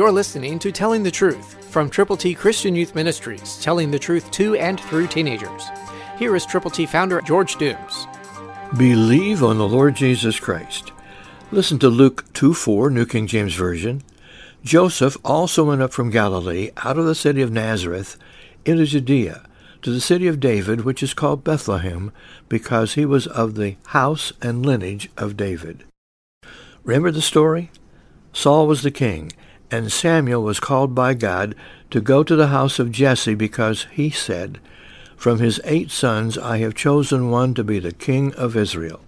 You're listening to Telling the Truth from Triple T Christian Youth Ministries, telling the truth to and through teenagers. Here is Triple T founder George Dooms. Believe on the Lord Jesus Christ. Listen to Luke 2:4, New King James Version. Joseph also went up from Galilee out of the city of Nazareth into Judea, to the city of David, which is called Bethlehem, because he was of the house and lineage of David. Remember the story? Saul was the king, and Samuel was called by God to go to the house of Jesse because he said, "From his 8 sons I have chosen one to be the king of Israel."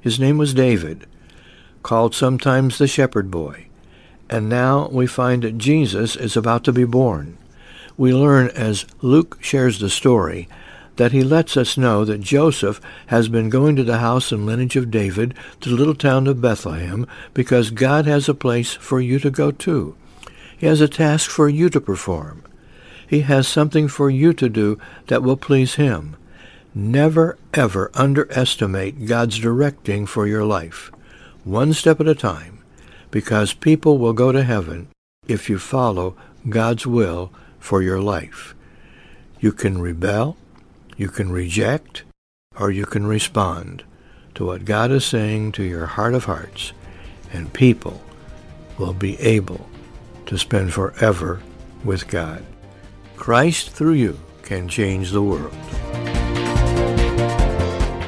His name was David, called sometimes the shepherd boy. And now we find that Jesus is about to be born. We learn as Luke shares the story that he lets us know that Joseph has been going to the house and lineage of David, to the little town of Bethlehem, because God has a place for you to go to. He has a task for you to perform. He has something for you to do that will please him. Never, ever underestimate God's directing for your life, one step at a time, because people will go to heaven if you follow God's will for your life. You can rebel, you can reject, or you can respond to what God is saying to your heart of hearts, and people will be able to spend forever with God. Christ through you can change the world.